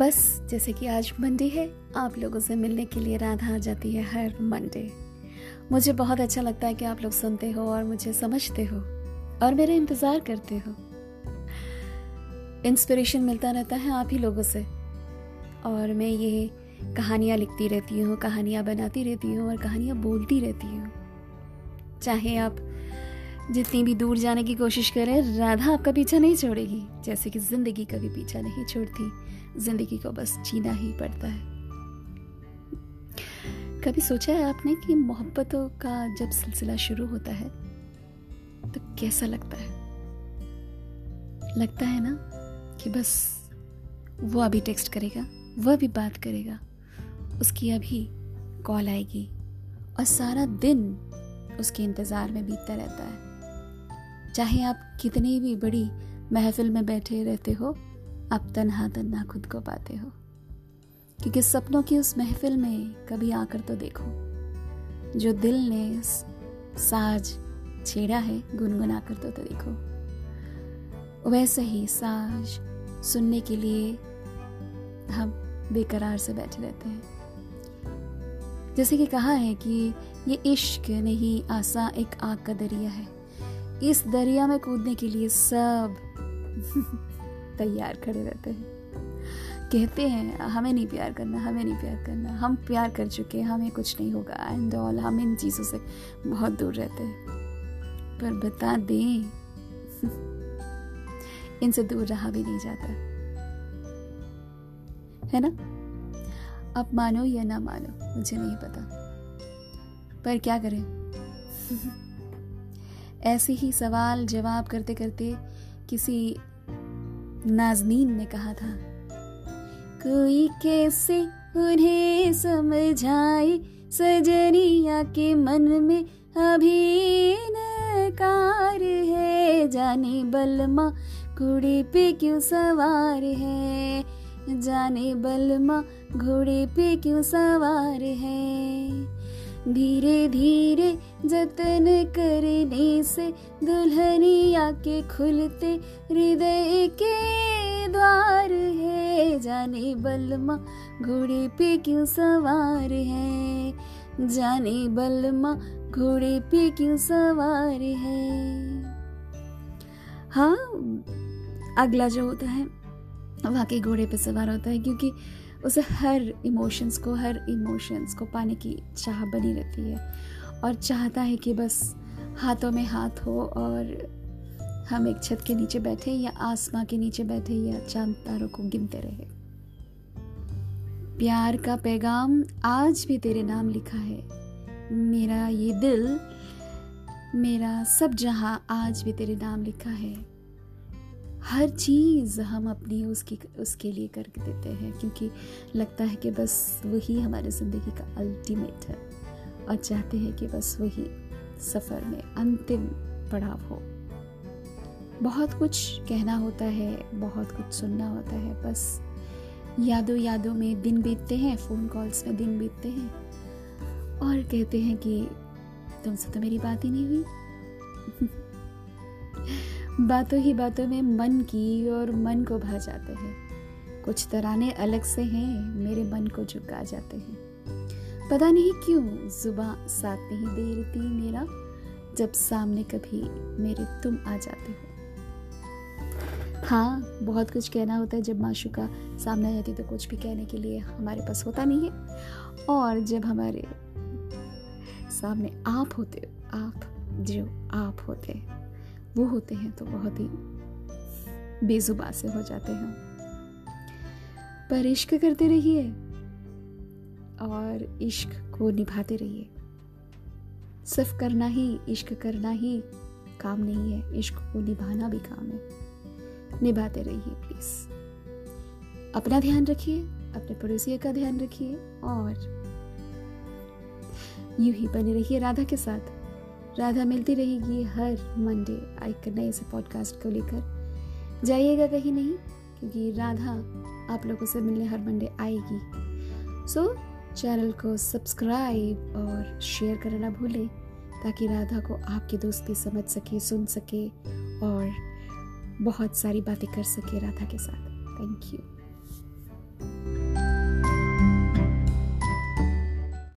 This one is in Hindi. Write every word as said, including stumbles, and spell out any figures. बस जैसे कि आज मंडे है, आप लोगों से मिलने के लिए राधा आ जाती है हर मंडे। मुझे बहुत अच्छा लगता है कि आप लोग सुनते हो और मुझे समझते हो और मेरा इंतज़ार करते हो। इंस्पिरेशन मिलता रहता है आप ही लोगों से, और मैं ये कहानियाँ लिखती रहती हूँ, कहानियाँ बनाती रहती हूँ और कहानियाँ बोलती रहती हूँ। चाहे आप जितनी भी दूर जाने की कोशिश करें, राधा आपका पीछा नहीं छोड़ेगी, जैसे कि ज़िंदगी कभी पीछा नहीं छोड़ती। ज़िंदगी को बस जीना ही पड़ता है। कभी सोचा है आपने कि मोहब्बतों का जब सिलसिला शुरू होता है तो कैसा लगता है? लगता है ना कि बस वो अभी टेक्स्ट करेगा, वह भी बात करेगा, उसकी अभी कॉल आएगी और सारा दिन उसके इंतज़ार में बीतता रहता है। चाहे आप कितनी भी बड़ी महफिल में बैठे रहते हो, आप तन्हा तन्हा खुद को पाते हो, क्योंकि सपनों की उस महफिल में कभी आकर तो देखो, जो दिल ने साज छेड़ा है गुनगुना कर तो, तो देखो। वैसे ही साज सुनने के लिए हम बेकरार से बैठे रहते हैं। जैसे कि कहा है कि ये इश्क नहीं आसा एक आग का दरिया है, इस दरिया में कूदने के लिए सब तैयार खड़े रहते हैं। कहते हैं हमें नहीं प्यार करना, हमें नहीं प्यार करना, हम प्यार कर चुके हैं, हमें कुछ नहीं होगा एंड ऑल, हम इन चीज़ों से बहुत दूर रहते हैं। पर बता दें इनसे दूर रहा भी नहीं जाता है ना। अब मानो या ना मानो मुझे नहीं पता, पर क्या करें। ऐसे ही सवाल जवाब करते करते किसी नाज़नीन ने कहा था, कोई कैसे उन्हें समझाए सजनिया के मन में अभी नकार है, जाने बलमा घोड़े पे क्यों सवार है, जाने बलमा घोड़े पे क्यों सवार है, धीरे धीरे जतन करने से दुल्हनिया के खुलते हृदय के द्वार है, जाने बलमा घोड़े पे क्यों सवार है, जाने बलमा घोड़े पे क्यों सवार है। हाँ, अगला जो होता है वाकई घोड़े पे सवार होता है, क्योंकि उसे हर इमोशंस को हर इमोशंस को पाने की चाह बनी रहती है और चाहता है कि बस हाथों में हाथ हो और हम एक छत के नीचे बैठे या आसमां के नीचे बैठे या चांद तारों को गिनते रहे। प्यार का पैगाम आज भी तेरे नाम लिखा है, मेरा ये दिल मेरा सब जहां आज भी तेरे नाम लिखा है। हर चीज़ हम अपनी उसकी उसके लिए कर देते हैं, क्योंकि लगता है कि बस वही हमारे ज़िंदगी का अल्टीमेट है और चाहते हैं कि बस वही सफ़र में अंतिम पड़ाव हो। बहुत कुछ कहना होता है, बहुत कुछ सुनना होता है, बस यादों यादों में दिन बीतते हैं, फ़ोन कॉल्स में दिन बीतते हैं और कहते हैं कि तुमसे तो मेरी बात ही नहीं हुई। बातों ही बातों में मन की और मन को भा जाते हैं। कुछ तराने अलग से हैं, मेरे मन को झुका जाते हैं। पता नहीं क्यों जुबां साथ नहीं दे रही मेरा, जब सामने कभी मेरे तुम आ जाते हो। हाँ, बहुत कुछ कहना होता है। जब माशूका सामने आ जाती है तो कुछ भी कहने के लिए हमारे पास होता नहीं है, और जब हमारे सामने आप होते हो, आप जो आप होते हैं वो होते हैं तो बहुत ही बेजुबान से हो जाते हैं। पर इश्क करते रहिए और इश्क को निभाते रहिए। सिर्फ करना ही इश्क करना ही काम नहीं है, इश्क को निभाना भी काम है। निभाते रहिए प्लीज। अपना ध्यान रखिए, अपने पड़ोसियों का ध्यान रखिए और यूं ही बने रहिए राधा के साथ। राधा मिलती रहेगी हर मंडे एक नए से पॉडकास्ट को लेकर। जाइएगा कहीं नहीं, क्योंकि राधा आप लोगों से मिलने हर मंडे आएगी। सो चैनल को सब्सक्राइब और शेयर करना भूलें, ताकि राधा को आपकी दोस्ती समझ सके, सुन सके और बहुत सारी बातें कर सके राधा के साथ। Thank you.